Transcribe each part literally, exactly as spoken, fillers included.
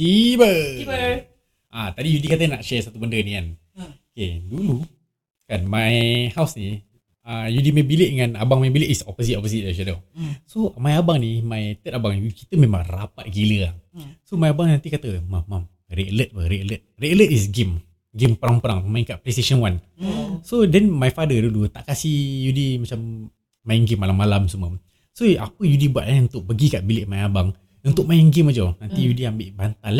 Tiba Tiba ah, tadi Yudi kata nak share satu benda ni kan. Huh. Okay, dulu kan my house ni uh, Yudi main bilik dengan abang main bilik is opposite-opposite lah Shadow. Hmm. So my abang ni, my third abang, kita memang rapat gila lah. Hmm. So my abang nanti kata, Mam, mam, red alert apa, red alert. Red alert is game. Game perang-perang, main kat PlayStation one. Hmm. So then my father dulu tak kasi Yudi macam main game malam-malam semua. So apa Yudi buat kan untuk pergi kat bilik my abang untuk main game aja. Nanti hmm. Yudi ambil bantal,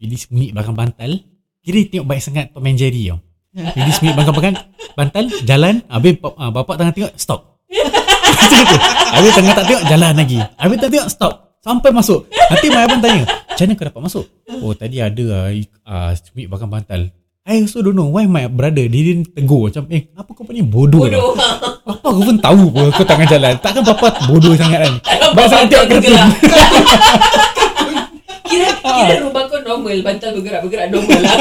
Yudi sembunyi belakang bantal. Kira tengok baik sangat pemain jari tau. Yudi sembunyi belakang bantal, jalan. Habis bapak tengah tengok, stop. Habis tengah tak tengok, jalan lagi. Habis tak tengok, stop. Sampai masuk. Nanti my abang tanya, macam mana kau dapat masuk? Oh, tadi ada uh, sembunyi belakang bantal. I also don't know why my brother didn't tegur. Macam, eh, apa kau punya bodoh? Bodoh. Bapa kau pun tahu pun kau tangan jalan. Takkan bapa bodoh sangat kan? Bapa tengok kereta. Kira, kira rumah kau normal, bantal bergerak-bergerak normal lah.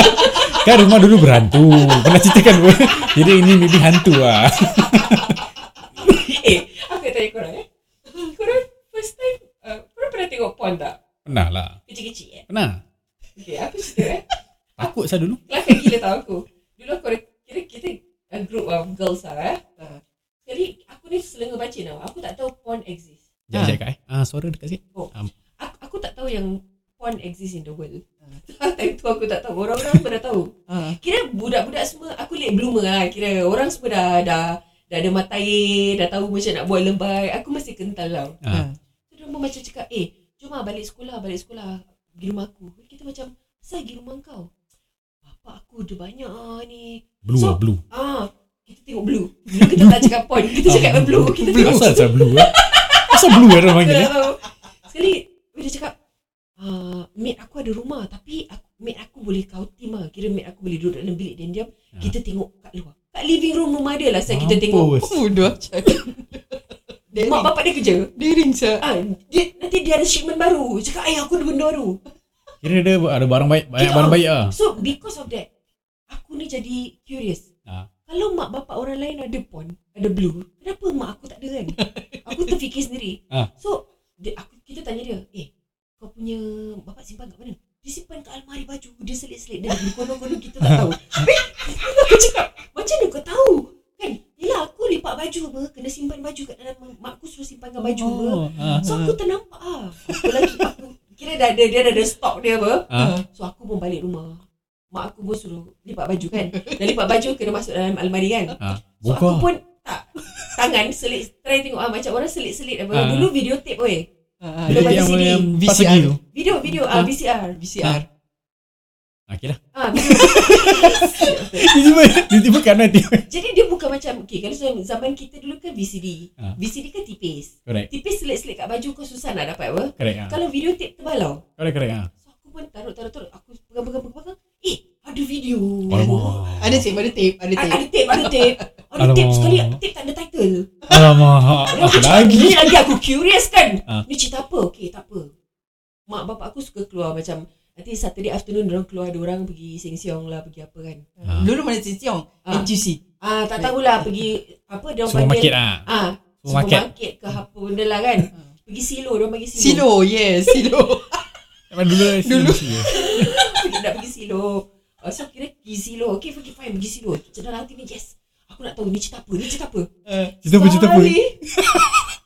Kan rumah dulu berhantu. Pernah ceritakan pun. Jadi ini maybe hantu lah. Eh, aku tanya korang eh. Korang first time, uh, korang pernah tengok porn tak? Pernah lah. Kecil-kecil eh? Pernah. Okay, apa cerita eh? Takut saya dulu. Kelakar gila tau aku. Dulu aku kira kita uh, group of girls lah eh. Uh, jadi aku ni selengah baca tau. Aku tak tahu porn exist. Sekejap ha. Kak eh. Uh, suara dekat sikit. Oh. Um. Aku, aku tak tahu yang porn exists in the world. Uh. Time tu aku tak tahu. Orang-orang pun dah tahu. Uh. Kira budak-budak semua, aku late bloomer lah. Kira orang semua dah dah, dah ada mata air, dah tahu macam nak buat lembai. Aku masih kental tau. Uh. So, dia macam cakap, eh, jom lah balik sekolah, balik sekolah. Pergi rumah aku. Kita macam, asal pergi rumah kau? Bapak aku ada banyak ah, ni. Blue so, lah, blue. Ah, kita tengok blue. Blue kita tak cakap porn. Kita cakap ah, blue. Kita blue. Asal asal blue lah. Asal blue lah orang panggil. Sekali, dia cakap, Uh, mate aku ada rumah tapi aku, mate aku boleh kau team lah. Kira mate aku boleh duduk dalam bilik diam-diam. Ha. Kita tengok kat luar. Kat living room rumah dia lah. Saya ha, kita tengok. Oh, dah cakap. Mak bapak dia kerja. Daring sah. Ha, dia, nanti dia ada shipment baru. Cakap, ayah aku ada benda baru. Kira dia ada barang baik. Banyak kira, barang baik lah. So, because of that, aku ni jadi curious. Ha. Kalau mak bapak orang lain ada porn, ada blue, kenapa mak aku tak ada kan? Aku terfikir sendiri. Ha. So, dia, aku, kita tanya dia, eh, kau punya bapak simpan kat mana? Dia simpan kat almari baju. Dia selit-selit dan kono-kono kita tak tahu. Aku cakap, macam mana kau tahu? Kan? Yelah, aku lipat baju apa. Kena simpan baju kat dalam. Mak aku suruh simpankan baju apa. Oh, uh, so, aku ternampak lah. Aku lagi, aku kira dah ada, dia dah ada stok dia apa. Uh. So, aku pun balik rumah. Mak aku pun suruh lipat baju kan. Dan lipat baju kena masuk dalam almari kan. Uh, so, aku pun tak. Tangan selit. Try tengok ah, macam orang selit-selit apa. Uh. Dulu video tape weh. Uh, video yang, yang V C R tu. Video, video, ah uh, V C R, V C R. Ah, okay lah. Ah, video. Dia tiba kanan dia. Jadi dia bukan macam, okay, kalau zaman kita dulu kan V C D. Uh. V C D kan tipis. Correct. Tipis selit-selit kat baju kau susah nak dapat apa. Correct. Uh. Kalau video tape tebal tau. Correct, correct. Uh. So, aku pun taruh-taruh-taruh. Aku pegang-pegang-pegang. Eh, ada video. Alamak. Ada tape, ada tape, ada tape. Ada tape, ada tape. Ada tape sekali, tape tak ada title. Alamak, apa lagi? Ni lagi aku curious kan. Ha. Ni cerita apa? Okey, tak apa. Mak bapak aku suka keluar macam nanti Saturday afternoon dia orang keluar, dia orang pergi seng-siong lah, pergi apa kan. Ha. Dulu mana seng-siong? N T U C. Ah, tak tahulah pergi apa dia orang panggil. Supermarket ah. Ah, supermarket ke apa benda lah kan. Ha. Pergi silo, dia orang pergi silo. Silo, yes, silo. Memang dulu dulu. Nak pergi silo. So kira pergi silo. Okey, pergi fine pergi silo. Cedera hati ni, yes. Aku nak tahu ni cerita apa, ni cerita apa. Uh, cerita apa, cerita apa.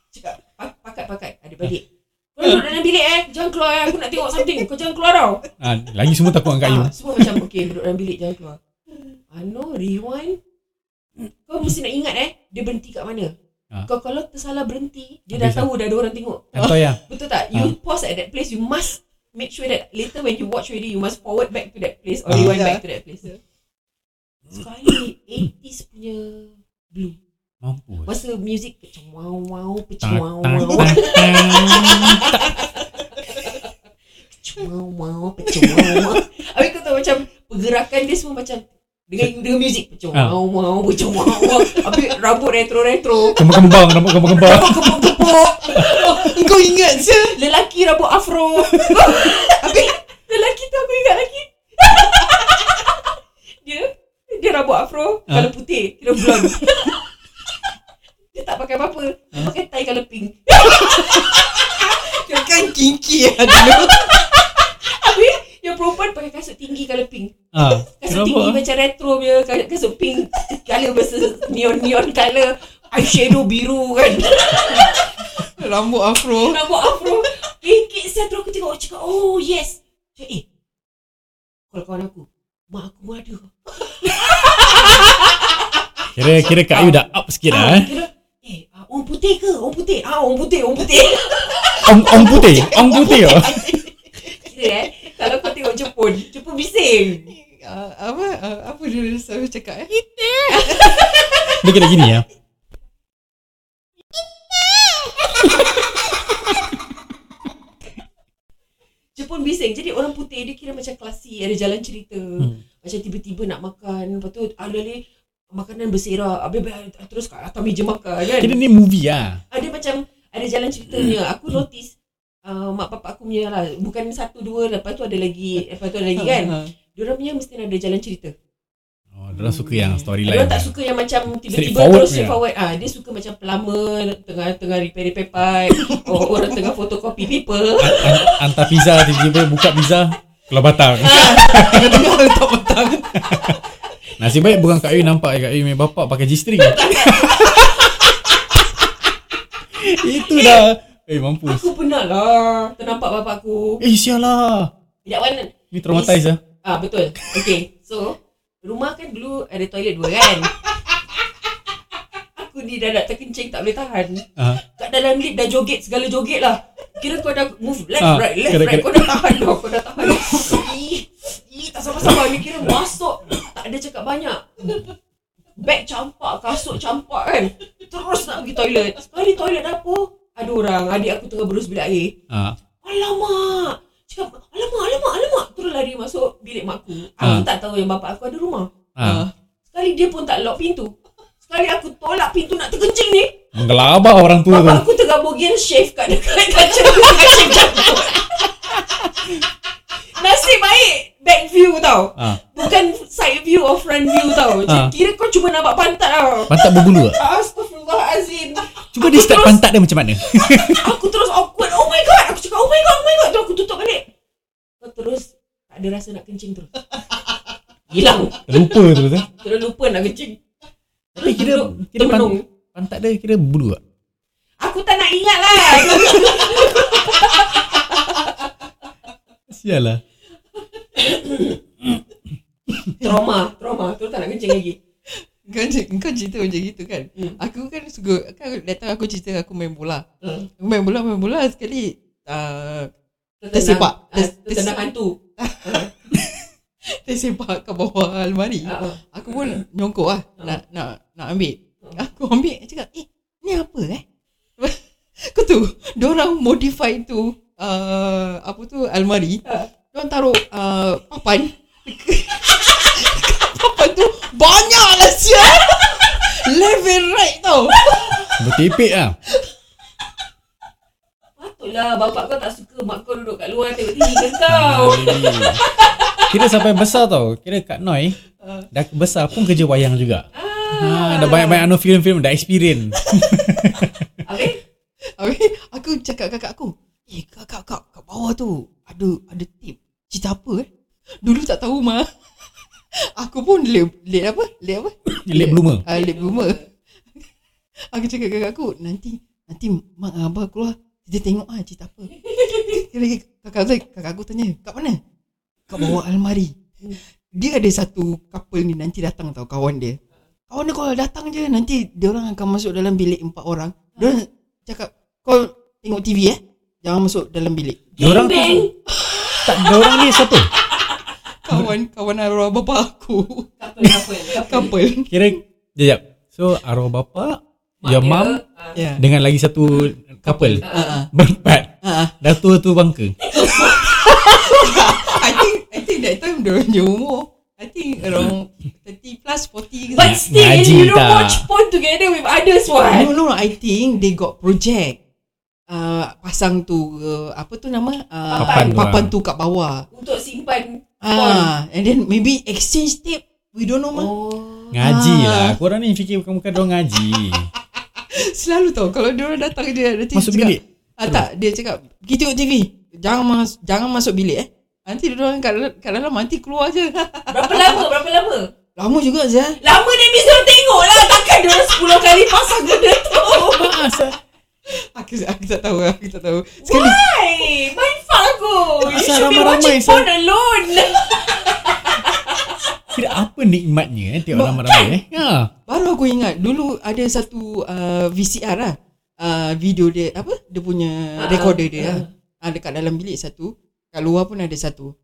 Cakap, pakat-pakat, adik-adik. Kau duduk dalam bilik eh, jangan keluar eh. Aku nak tengok something, kau jangan keluar tau. Ah, lagi semua takut angkat you. Ah, semua macam, okay, duduk dalam bilik, jangan keluar. Ah, no, rewind. Kau mesti nak ingat eh, dia berhenti kat mana. Ah. Kau kalau tersalah berhenti, dia dah tahu dah ada orang tengok. Atau ya. Betul tak? You ah. pause at that place, you must make sure that later when you watch already, you must forward back to that place or ah. rewind back to that place. Sekali eighties punya blue. Mampus. Masa music pecah wow wow, pecah wow wow. Pecah wow wow, pecah wow wow. Habis kau tahu macam pergerakan dia semua macam dengan dengan music pecah wow wow, pecah wow wow. Habis rambut retro-retro. Kembang-kembang, rambut kembang-kembang. Kepok-kepok. Kau ingat je lelaki rambut afro. Habis lelaki tu aku ingat lagi. Dia dia rambut afro, ha? Kalau putih, kira blonde. Dia tak pakai apa-apa. Dia ha? Pakai tie kalau pink. Dia kan kinky lah dulu. Habis, macam retro punya kasut pink color versus neon-neon color, eyeshadow biru kan. Rambut afro. Rambut afro. Kikik saya terus aku tengok, aku cakap, oh yes. Cakap, eh, kawan-kawan aku, mak aku ada. Kira-kira Kak Ayu dah up sikit lah. Kira, eh, orang putih ke? Orang putih? Ah, orang putih, orang putih. Orang putih? Orang putih ke? Kira eh, kalau kau tengok Jepun, Jepun bising. Uh, apa uh, apa dia selalu cakap eh? Kita. Dia kena gini ya? Jepun bising. Jadi orang putih dia kira macam klasik, ada jalan cerita. Hmm. Macam tiba-tiba nak makan. Lepas tu ada ni makanan berserak. Habis terus kat atas meja makan kan. Kira ni movie lah. Ada macam ada jalan ceritanya. Aku notice uh, mak bapak aku punya lah. Bukan satu dua, lepas tu ada lagi, lepas tu ada lagi kan. Diorang punya mesti ada jalan cerita. Oh, diorang hmm. suka yang storyline. Diorang tak suka yang macam tiba-tiba terus straight forward. Ah, ha, dia suka macam plumber tengah-tengah repair-repair pipe, or, orang tengah photocopy paper. Hantar pizza tiba-tiba buka pizza keluar batang. Tengah-tengah letak batang. Nasib baik bukan Kak Ayu nampak, Kak Ayu punya bapak pakai G-string. Itu dah. Eh, mampus. Aku pernah lah ternampak bapak aku. Eh, sialah. Tidak warna. Ini traumatize lah. Ah betul. Okay, so rumah kan dulu ada toilet dua kan. Aku ni dah nak terkencing tak boleh tahan. Uh-huh. Kat dalam lift dah joget segala joget lah. Kira kau dah move left uh, right left kira, right kira. Kau dah tahan dah, kau dah tahan. Ih, ih tak sabar-sabar ni kira masuk. Tak ada cakap banyak. Beg campak, kasut campak kan. Terus nak pergi toilet. Sekali toilet dapur ada orang, adik aku tengah berus bilik air. Uh. Alamak. Cakap, alamak, alamak, alamak. Terus lari masuk bilik mak aku. Aku ha. tak tahu yang bapak aku ada rumah. Ha. Sekali dia pun tak lock pintu. Sekali aku tolak pintu nak terkencing ni. Gelabah orang tua tu. Bapak aku tengah bogian shave kat dekat kaca. Nasib baik back view tau. Ha. Bukan side view or front view tau. Ha. Kira kau cuma nampak pantat tau. Pantat berbulu tak? Astagfirullahalazim. Cuba dia start pantat dia macam mana. Aku terus awkward. Oh my god. Aku cakap oh my god, oh my god. Terus aku tutup balik. Terus tak ada rasa nak kencing terus. Hilang. Terlupa terus eh. Terus lupa nak kencing. Terus kira kira pantat, pantat dia kira bulu tak? Aku tak nak ingat lah. Sial lah. Trauma, trauma. Terus tak nak kencing lagi. Kau, kau cerita macam gitu kan. Hmm. Aku kan suka kan datang aku cerita aku main bola. Hmm. Aku main bola main bola sekali uh, tersepak tersepak hantu tersepak ke bawah almari. Uh-huh. Aku pun nyongkok lah. Uh-huh. nak, nak nak ambil. Uh-huh. Aku ambil cakap eh ni apa eh. Kau tu diorang modify tu uh, apa tu almari. Uh-huh. Diorang taruh uh, papan. Papan tu banyak lah siap. Left and right tau. Bertipik lah. Lah bapak kau tak suka mak kau duduk kat luar tengok T V ke kau. Kira sampai besar tau. Kira Kak Noi uh. dah besar pun kerja wayang juga. Ah. Ha, dah banyak-banyak anu film-film dah experience. Habis habis aku cakap kakak aku, "Eh kakak kak kat bawah tu ada ada tip. Cerita apa eh? Dulu tak tahu mah." Aku pun late, late apa? Late apa? Late bloomer. Ah uh, late bloomer. Aku cakap kakak aku, "Nanti nanti mak abah keluar dia tengok ah cerita apa." Lagi kakak saya, kakak aku tanya, "Kat mana?" "Kat bawah almari." Dia ada satu couple ni nanti datang tau, kawan dia. Kawan dia kalau datang je nanti dia orang akan masuk dalam bilik empat orang. Dia orang cakap, "Kau tengok T V eh. Jangan masuk dalam bilik." Dia orang tak dia orang ni siapa? Kawan kawan arwah bapa aku. Couple couple. Couple. Kira jap. So arwah bapa, your mum yeah. dengan lagi satu couple uh-huh. berempat uh-huh. dah tua tu bangka. I think I think that time diorang je umur I think around thirty plus forty but nah, still you don't watch porn together with others what. No no I think they got project uh, pasang tu uh, apa tu nama uh, papan papan tu kat bawah untuk simpan porn uh, and then maybe exchange tape we don't know mah. Oh. Ngaji ah. lah korang ni fikir bukan-bukan diorang ngaji. Selalu tau kalau dia orang datang dia nanti masuk cakap, bilik. Ah tak, dia cakap, "Pergi tengok T V. Jangan mas- jangan masuk bilik eh. Nanti dia orang kat, kat dalam nanti keluar je." Berapa lama? Berapa lama? Lama juga Zia. Lama dia mesti orang tengok lah. Takkan dia orang sepuluh kali pasang benda tu. Aku, aku tak tahu Aku tak tahu sekali. Why? Main fuck aku. You should ramai, be watching ramai, porn so... alone. Kira apa nikmatnya eh, tengok ramai-ramai eh. Ha. Baru aku ingat dulu ada satu uh, V C R lah, uh, video dia apa, dia punya uh, recorder dia uh. lah. Uh, dekat dalam bilik satu, kat luar pun ada satu.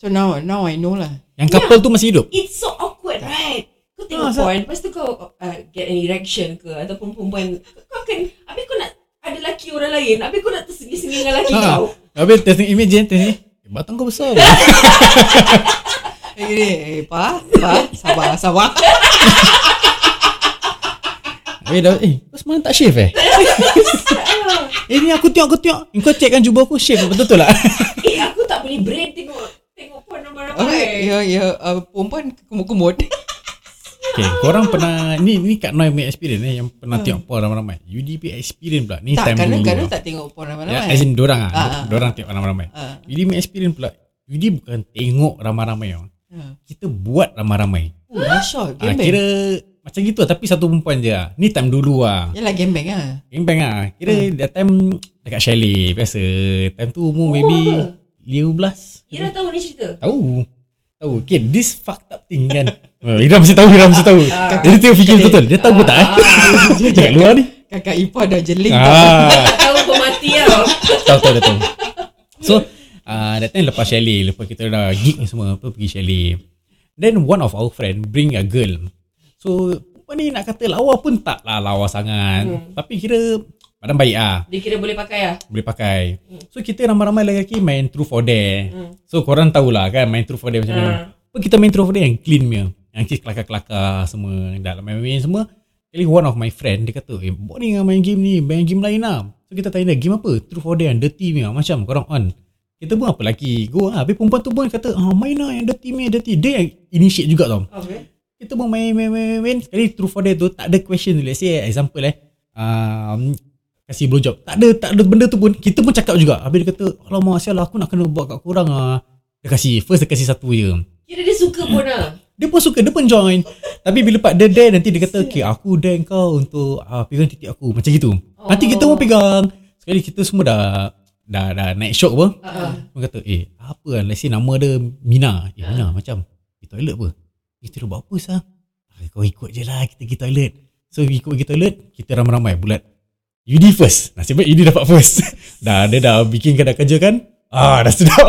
So now now I know lah. Yang couple yeah, tu masih hidup. It's so awkward right. Kau tengok ah, porn, lepas tu kau uh, get an erection ke, ataupun perempuan kau akan, habis kau nak ada lelaki orang lain, habis kau nak tersengi-sengi dengan lelaki ha. Kau. Habis tersengi, imagine tersengi, batang kau besar. Eh, eh, eh, pa, pa, sabar, sabar. Eh, dah, eh, kau semalam tak shave eh? Eh, ni aku tengok, aku tengok. Kau check kan jubah aku shave, betul-betul lah. Eh, aku tak boleh brain tengok, tengok porn nombor apa. Ya, ya, perempuan kumur-kumur. Okay, korang pernah, ni ni Kak Noi punya experience eh, yang pernah tengok porn ramai-ramai. U D P experience pula, ni time dulu. Tak, kadang-kadang tak tengok porn ramai-ramai. As in, dorang lah, dorang tengok ramai-ramai. U D P experience pula, U D P bukan tengok ramai-ramai orang. Ha. Kita buat ramai-ramai. Oh, masya, ha, kira macam gitu tapi satu perempuan je. Ni time dulu ah. Yalah gembang ah. Gembang ah. Kira ha. That time dekat chalet biasa. Time tu umur oh, maybe lima belas. Ira tahu ni cerita? Tahu. Tahu. Okay, this fucked up thing kan. Ira mesti tahu, Ira mesti tahu. Ha. Jadi dia fikir betul. Dia tahu ha. Tak eh? Dia dekat luar ni. Kakak ipar dah jeling ha. Tak tahu kau mati tau. Tahu tahu dah tahu. So Uh, that time lepas chalet, lepas kita dah gig ni semua apa, pergi chalet. Then one of our friend bring a girl. So perempuan ni nak kata lawa pun tak lah lawa sangat hmm. Tapi kira badan baik lah. Dia kira boleh pakai lah. Boleh pakai hmm. So kita ramai-ramai lelaki main truth or dare hmm. So korang tahulah kan main truth or dare macam mana hmm. Kita main truth or dare yang clean punya, yang kelakar-kelakar semua dalam main-main semua. Kali one of my friend dia kata, eh buat ni main game ni, main game lain lah. So kita tanya dia game apa, truth or dare yang dirty punya. Macam korang on, kita pun apa lagi go lah. Habis perempuan tu pun kata ah, main lah yang dirty main dirty. Dia yang initiate juga tau okay. Kita pun main main main main. Sekali truth or dare tu tak ada question tu. Let's say example eh um, kasih blowjob. Tak ada tak ada benda tu pun kita pun cakap juga. Habis dia kata alamak sialah aku nak kena buat kat korang lah. Dia kasih first dia kasih satu je. Kira dia suka pun lah. Dia pun suka, dia pun join. Tapi bila part dia dare nanti dia kata okay aku dare kau untuk uh, pegang titik aku macam gitu oh. Nanti kita pun pegang. Sekali kita semua dah Dah dah naik shock apa uh-huh. Dia kata eh apa kan, let's say nama dia Mina. Eh Mina uh-huh. Macam pergi toilet apa, kita dah buat apa sah? Kau ikut je lah, kita pergi toilet. So ikut pergi toilet, kita ramai-ramai bulat Yudi first. Nasib baik Yudi dapat first. Dah dia dah bikin kedai kerja kan. Ah dah sedap.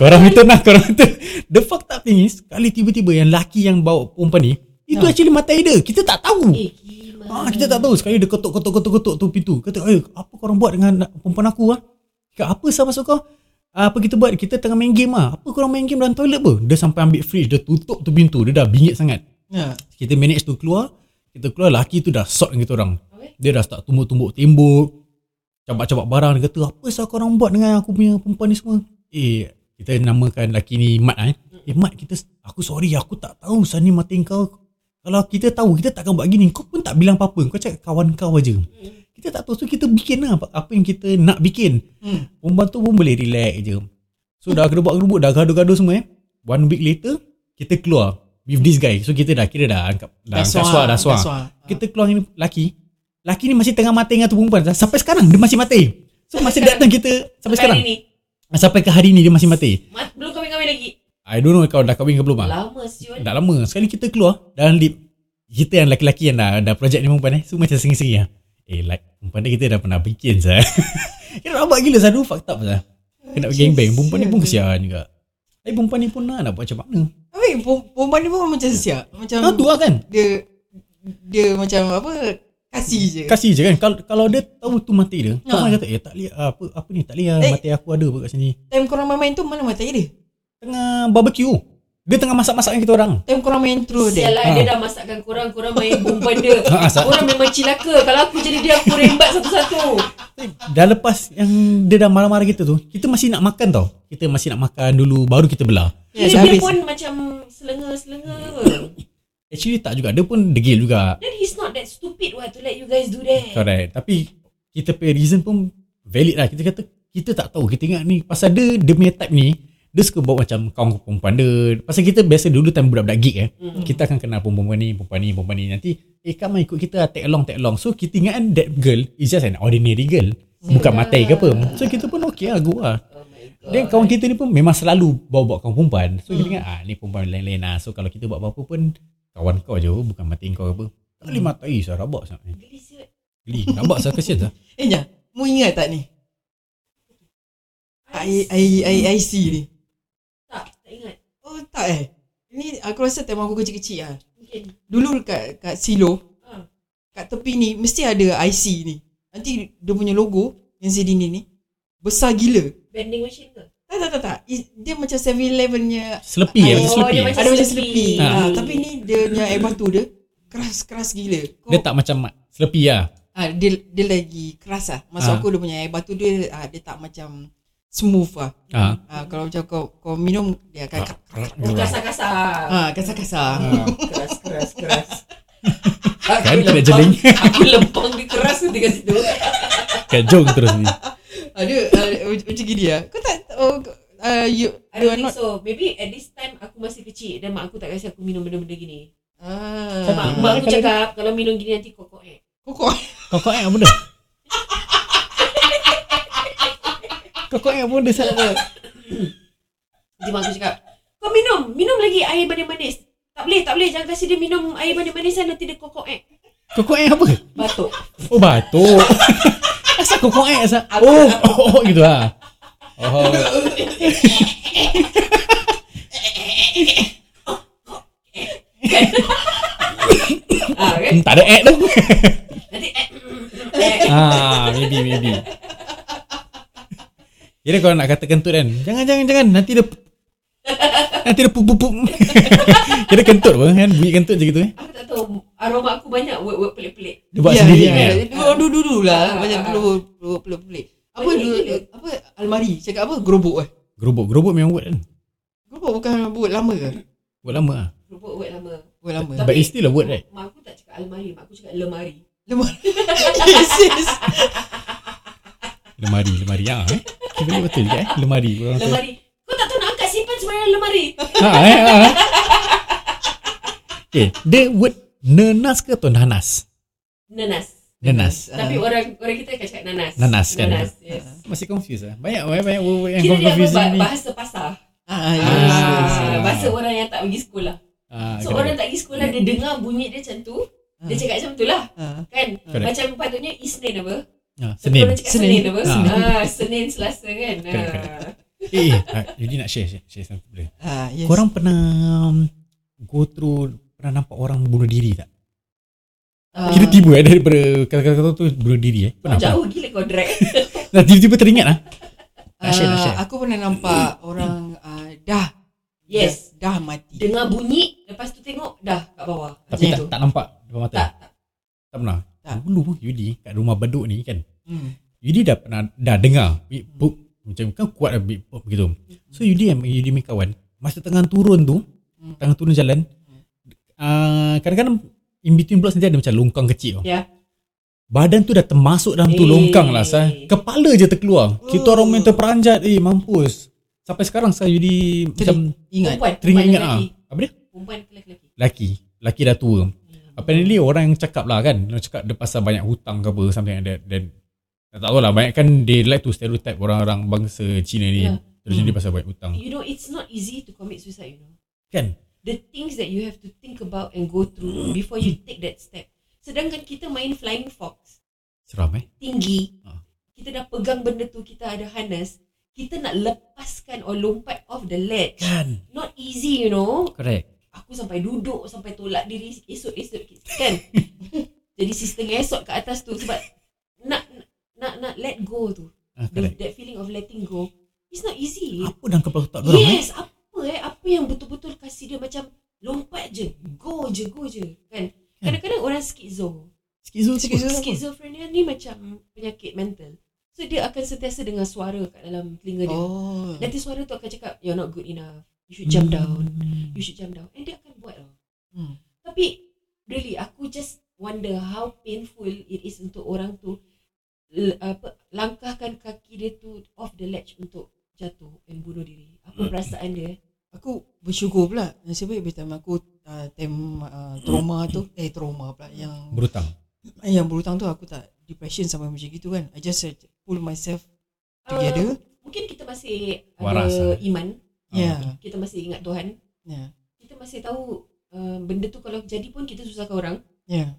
Korang return lah, korang return. The fuck tak ni, sekali tiba-tiba yang laki yang bawa perempuan ni itu actually matai dia. Kita tak tahu eh, ah, kita tak tahu. Sekali dia ketuk-ketuk-ketuk tu pintu. Kata eh apa korang buat dengan perempuan aku lah. Kak apa sah masuk kau? Apa kita buat? Kita tengah main game ah. Apa korang main game dalam toilet apa? Dia sampai ambil fridge, dia tutup tu pintu. Dia dah bingit sangat. Ya. Kita manage tu keluar. Kita keluar, laki tu dah sort dengan kita orang. Okay. Dia dah start tumbuk-tumbuk tembok, cabak-cabak barang. Dia kata, apa sah korang buat dengan aku punya perempuan ni semua? Eh, kita namakan laki ni Mat eh. Eh Mat, kita aku sorry, aku tak tahu sah ni mati kau. Kalau kita tahu, kita takkan buat gini. Kau pun tak bilang apa-apa. Kau cakap kawan kau aja. Kita tak tahu. So kita bikin lah apa yang kita nak bikin. hmm. Perempuan tu pun boleh relax je. So dah gerbuk-gerbuk, dah gaduh-gaduh semua eh. One week later kita keluar with this guy. So kita dah kira dah angkat, dah angkat suar, dah suar. Kita keluar dengan laki. Laki ni masih tengah mati dengan tu perempuan. Sampai sekarang dia masih mati. So masih datang kita sampai sekarang, sampai ke hari ni dia masih mati. Belum kahwin-kahwin lagi. I don't know kau dah kahwin ke belum. Lama siul. Dah lama. Sekali kita keluar dalam lift, kita yang lelaki-lelaki yang dah, dah projek ni perempuan eh. So macam sengih-sengih lah. Eh like perempuan kita dah pernah bikin sah. Kira rabak gila sah. Dulu fucked up sah. Kena gengbang. Perempuan ni pun kesian juga. Tapi perempuan ni pun nak, nak buat macam mana. Tapi perempuan ni pun macam siap. Macam nah, tu lah kan. Dia Dia macam apa, kasih je. Kasih je kan. Kalau, kalau dia tahu tu mati dia, ha. Korang kata eh tak lihat apa, apa ni tak lihat eh, mati aku ada apa kat sini. Time korang main-main tu mana mati dia? Tengah barbecue. Dia tengah masak-masakkan kita orang. Time korang main through dia. Sialah ha. Dia dah masakkan korang. Korang main perempuan dia. Korang memang cilaka. Kalau aku jadi dia, aku rembat satu-satu. Dah lepas yang dia dah marah-marah kita tu, kita masih nak makan tau. Kita masih nak makan dulu, baru kita belah ya, dia, dia pun macam selenga-selenga. Actually tak juga. Dia pun degil juga. Then he's not that stupid what, to let you guys do that. Correct. Tapi kita pay reason pun valid lah. Kita kata kita tak tahu. Kita ingat ni pasal dia, dia punya type ni dia suka buat macam kaum perempuan dia. Pasal kita biasa dulu time budak-budak geek eh. Mm-hmm. Kita akan kenal perempuan ni, perempuan ni, perempuan ni. Nanti eh come ikut kita, take along, take along. So kita ingat kan that girl is just an ordinary girl. Bukan yeah. matai ke apa. So kita pun okey lah, go lah. Dan kawan kita ni pun memang selalu bawa-bawa kawan perempuan. So kita ingat, ah ni perempuan lain-lain lah. So kalau kita buat apa-apa pun, kawan kau je, bukan mati kau ke apa. Tak boleh matai, saya rabak sangat. Geli siut. Geli, rabak sangat kesian lah. Eh Jah, mu ingat tak ni? I C ni? Tak, tak ingat. Oh tak eh? Ni aku rasa tema aku kecil-kecil lah. Mungkin. Dulu kat, kat silo, ha. kat tepi ni, mesti ada I C ni. Nanti dia punya logo, yang Zedini ni, besar gila. Vending machine ke? Tak, tak, tak, tak. Dia macam seven eleven-nya Slepi ya? Oh, dia macam ada slepi. Macam slepi. Ha. Ha. Tapi ni, dia punya air batu dia keras-keras gila. Kau, dia tak macam slepi lah. Ha. Ha, dia, dia lagi keras lah. Maksud ha. aku dia punya air batu dia, ha, dia tak macam smooth lah. Ha. Ha. Kalau macam kau, kau minum, dia akan kasar-kasar. Ha. Kasar-kasar. Keras-keras-keras. Ha. Kan kena jeling. Aku lempang dia keras tu dekat situ. Kejong terus ni. Ada uh, macam gini lah. Kau tak oh, uh, you, I don't think not... so. Maybe at this time aku masih kecil dan mak aku tak kasi aku minum benda-benda gini. ah. Mak, mak aku cakap kalau minum gini nanti kokok eh. Kokok eh? Kokok eh apa benda? Kokok eh apa benda salah apa? Jadi mak aku cakap, kau minum, minum lagi air manis-manis. Tak boleh, tak boleh, jangan kasi dia minum air manis-manis nanti dia kokok eh. Kokok eh apa? Batuk. Oh batuk. Asal kokok eh asal. Oh, oh, oh gitu lah. Oh. Ah, okay. Tak ada eh tu. Nanti eh. Ah, maybe maybe. Jadi kalau nak kata kentut kan, jangan jangan jangan nanti dia nanti dia pup-pup. Jadi kentut apa kan, bunyi kentut je gitu eh. Aku tak tahu. Aroma aku banyak word-word pelik-pelik. Dia buat yeah, sendiri yeah, kan? Yeah. Oh, dulu-dulu lah. Macam word pelik-pelik. Apa dulu, apa almari? Cakap apa? Gerobok eh? Gerobok. Gerobok memang word kan? Gerobok bukan word lama ke? Word lama lah. Gerobok word lama. Word lama. But it's still a word right? Mak aku tak cakap almari. Mak aku cakap lemari. Lemari. Yes, yes. Lemari, lemari. Ya, eh? Kita boleh betul juga eh? Lemari. Lemari. Kau tak tahu nak angkat simpan sebenarnya lemari. Haa, eh, haa. Okay, the word nenas ke atau nanas? Nenas. Nenas. Tapi uh, orang orang kita akan cakap nanas. Nanas kan? Nanas, yes. Masih confused lah. Banyak, banyak word yang confused ni. Bahasa pasar. Ah, yes, ah, yes, yes. Bahasa orang yang tak pergi sekolah. Ah, so, orang tak pergi sekolah, dia dengar bunyi dia macam tu. Ah. Dia cakap macam tu lah. Ah. Kan? Correct. Macam patutnya Isnin apa? Ah, Senin. Orang cakap Senin, Senin apa? Ah. Ah, Senin, Selasa kan? Correct, ah. correct. Eh, jadi nak share, share, share something boleh? Ah, yes. Korang pernah go through, pernah nampak orang bunuh diri tak? Uh, Kita tiba eh, daripada kata-kata tu bunuh diri eh. Pernah jauh nampak? Gila kau drag. Nah, tiba-tiba teringat lah. Uh, share, share. Aku pernah nampak orang uh, dah. Yes. Dah, dah mati. Dengar bunyi, lepas tu tengok dah kat bawah. Tapi tak, tak nampak depan mata? Tak. Tak, tak pernah? Tak. Dulu Yudi kat rumah beduk ni kan. Hmm. Yudi dah pernah dah dengar. Hmm. Macam kan kuat lah begitu. Hmm. So Yudi Yudi main kawan. Masa tengah turun tu, hmm. tengah turun jalan, Uh, kadang-kadang in between blocks nanti ada macam longkang kecil tau. Yeah. Badan tu dah termasuk dalam hey. tu longkang lah sah. Kepala je terkeluar. Oh. Kita orang main terperanjat. Eh mampus. Sampai sekarang saya jadi macam ingat. Teringat ingat ah. Apa dia? Perempuan ke lelaki? Lelaki. Lelaki dah tua. Hmm. Apparently orang yang cakap lah kan. Dia cakap dia pasal banyak hutang ke apa. Something like that. Dan tak tahu lah. Banyak kan they like to stereotype orang-orang bangsa Cina ni. Yeah. Terus jadi hmm. pasal banyak hutang. You know it's not easy to commit suicide you know. Kan? The things that you have to think about and go through before you take that step. Sedangkan kita main flying fox. Seram eh? Tinggi. Ha. Kita dah pegang benda tu, kita ada harness. Kita nak lepaskan or lompat off the ledge. Kan. Not easy, you know. Correct. Aku sampai duduk, sampai tolak diri esok-esok. Kan? Jadi sistem esok kat atas tu sebab nak nak nak let go tu. Ha, the, that feeling of letting go. It's not easy. Apa dalam kepala otak dorang eh? Yes, apa? Eh, apa yang betul-betul kasih dia macam lompat je, go je, go je kan. Kadang-kadang orang skizo skizo, skizo, skizofrenia ni macam penyakit mental. So dia akan sentiasa dengar suara kat dalam telinga dia. Oh. Nanti suara tu akan cakap you're not good enough, you should jump down, you should jump down, and dia akan buat tau. Hmm. Tapi really aku just wonder how painful it is untuk orang tu apa langkahkan kaki dia tu off the ledge untuk jatuh and bunuh diri. Apa perasaan dia? Aku bersyukur pula nasib baik time aku uh, time uh, trauma tu eh trauma pula yang berhutang. Yang berhutang tu aku tak depression sampai macam gitu kan. I just uh, pull myself together. Uh, mungkin kita masih waras, ada iman. Yeah. Kita masih ingat Tuhan. Yeah. Kita masih tahu uh, benda tu kalau jadi pun kita susahkan orang. Yeah.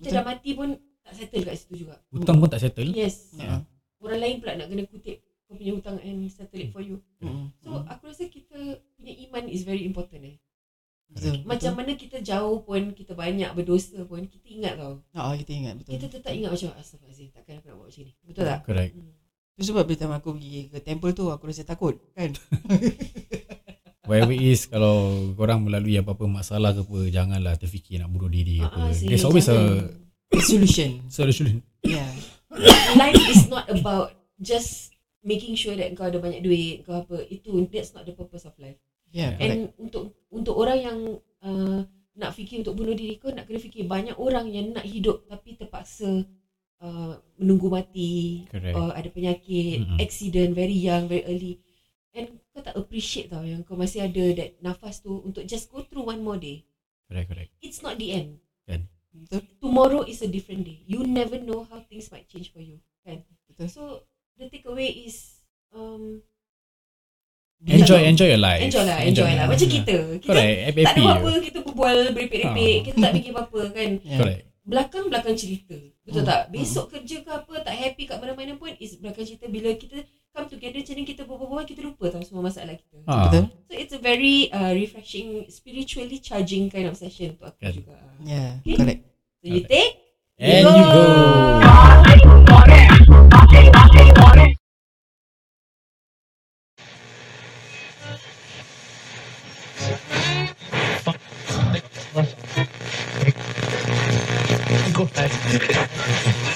Kita betul. Dah mati pun tak settle kat situ juga. Hutang pun tak settle. Yes. Yeah. Orang lain pula nak kena kutip kau punya hutang and settle it for you. Mm-hmm. So aku rasa kita punya iman is very important eh. Betul. Macam betul. Mana kita jauh pun, kita banyak berdosa pun, kita ingat tau. Haa, oh, kita ingat betul. Kita tetap ingat macam astaghfirullah, takkan aku nak buat macam ni. Betul tak? Correct. Hmm. Tu sebab bila time aku pergi ke temple tu aku rasa takut kan. Whatever is, kalau korang melalui apa-apa masalah ke apa, janganlah terfikir nak bunuh diri ke apa. There's always a solution. Solution. Yeah. Life is not about just making sure that kau ada banyak duit, kau apa, itu that's not the purpose of life. Yeah. And correct. untuk untuk orang yang uh, nak fikir untuk bunuh diri, kau nak kena fikir banyak orang yang nak hidup tapi terpaksa uh, menunggu mati, uh, ada penyakit, mm-hmm. accident, very young, very early. And kau tak appreciate tau yang kau masih ada that nafas tu untuk just go through one more day. Correct, correct. It's not the end. Kan. So, tomorrow is a different day. You never know how things might change for you. Kan. Betul. So the takeaway is um, enjoy, enjoy your life. Enjoy lah, enjoy, enjoy lah. Macam kita, kita correct. Tak ada apa-apa, kita berbual berepek-repek, oh. kita tak fikir apa-apa kan. Yeah. Correct. Belakang-belakang cerita, betul hmm. tak? Besok hmm. kerja ke apa, tak happy kat mana-mana pun, is belakang cerita. Bila kita come together macam ni, kita berbual-bual, kita lupa tau semua masalah kita. Ah. Betul? So it's a very uh, refreshing, spiritually charging kind of session untuk aku yeah. juga. Yeah, okay? Correct. So you correct. Take, and you go. Go ahead.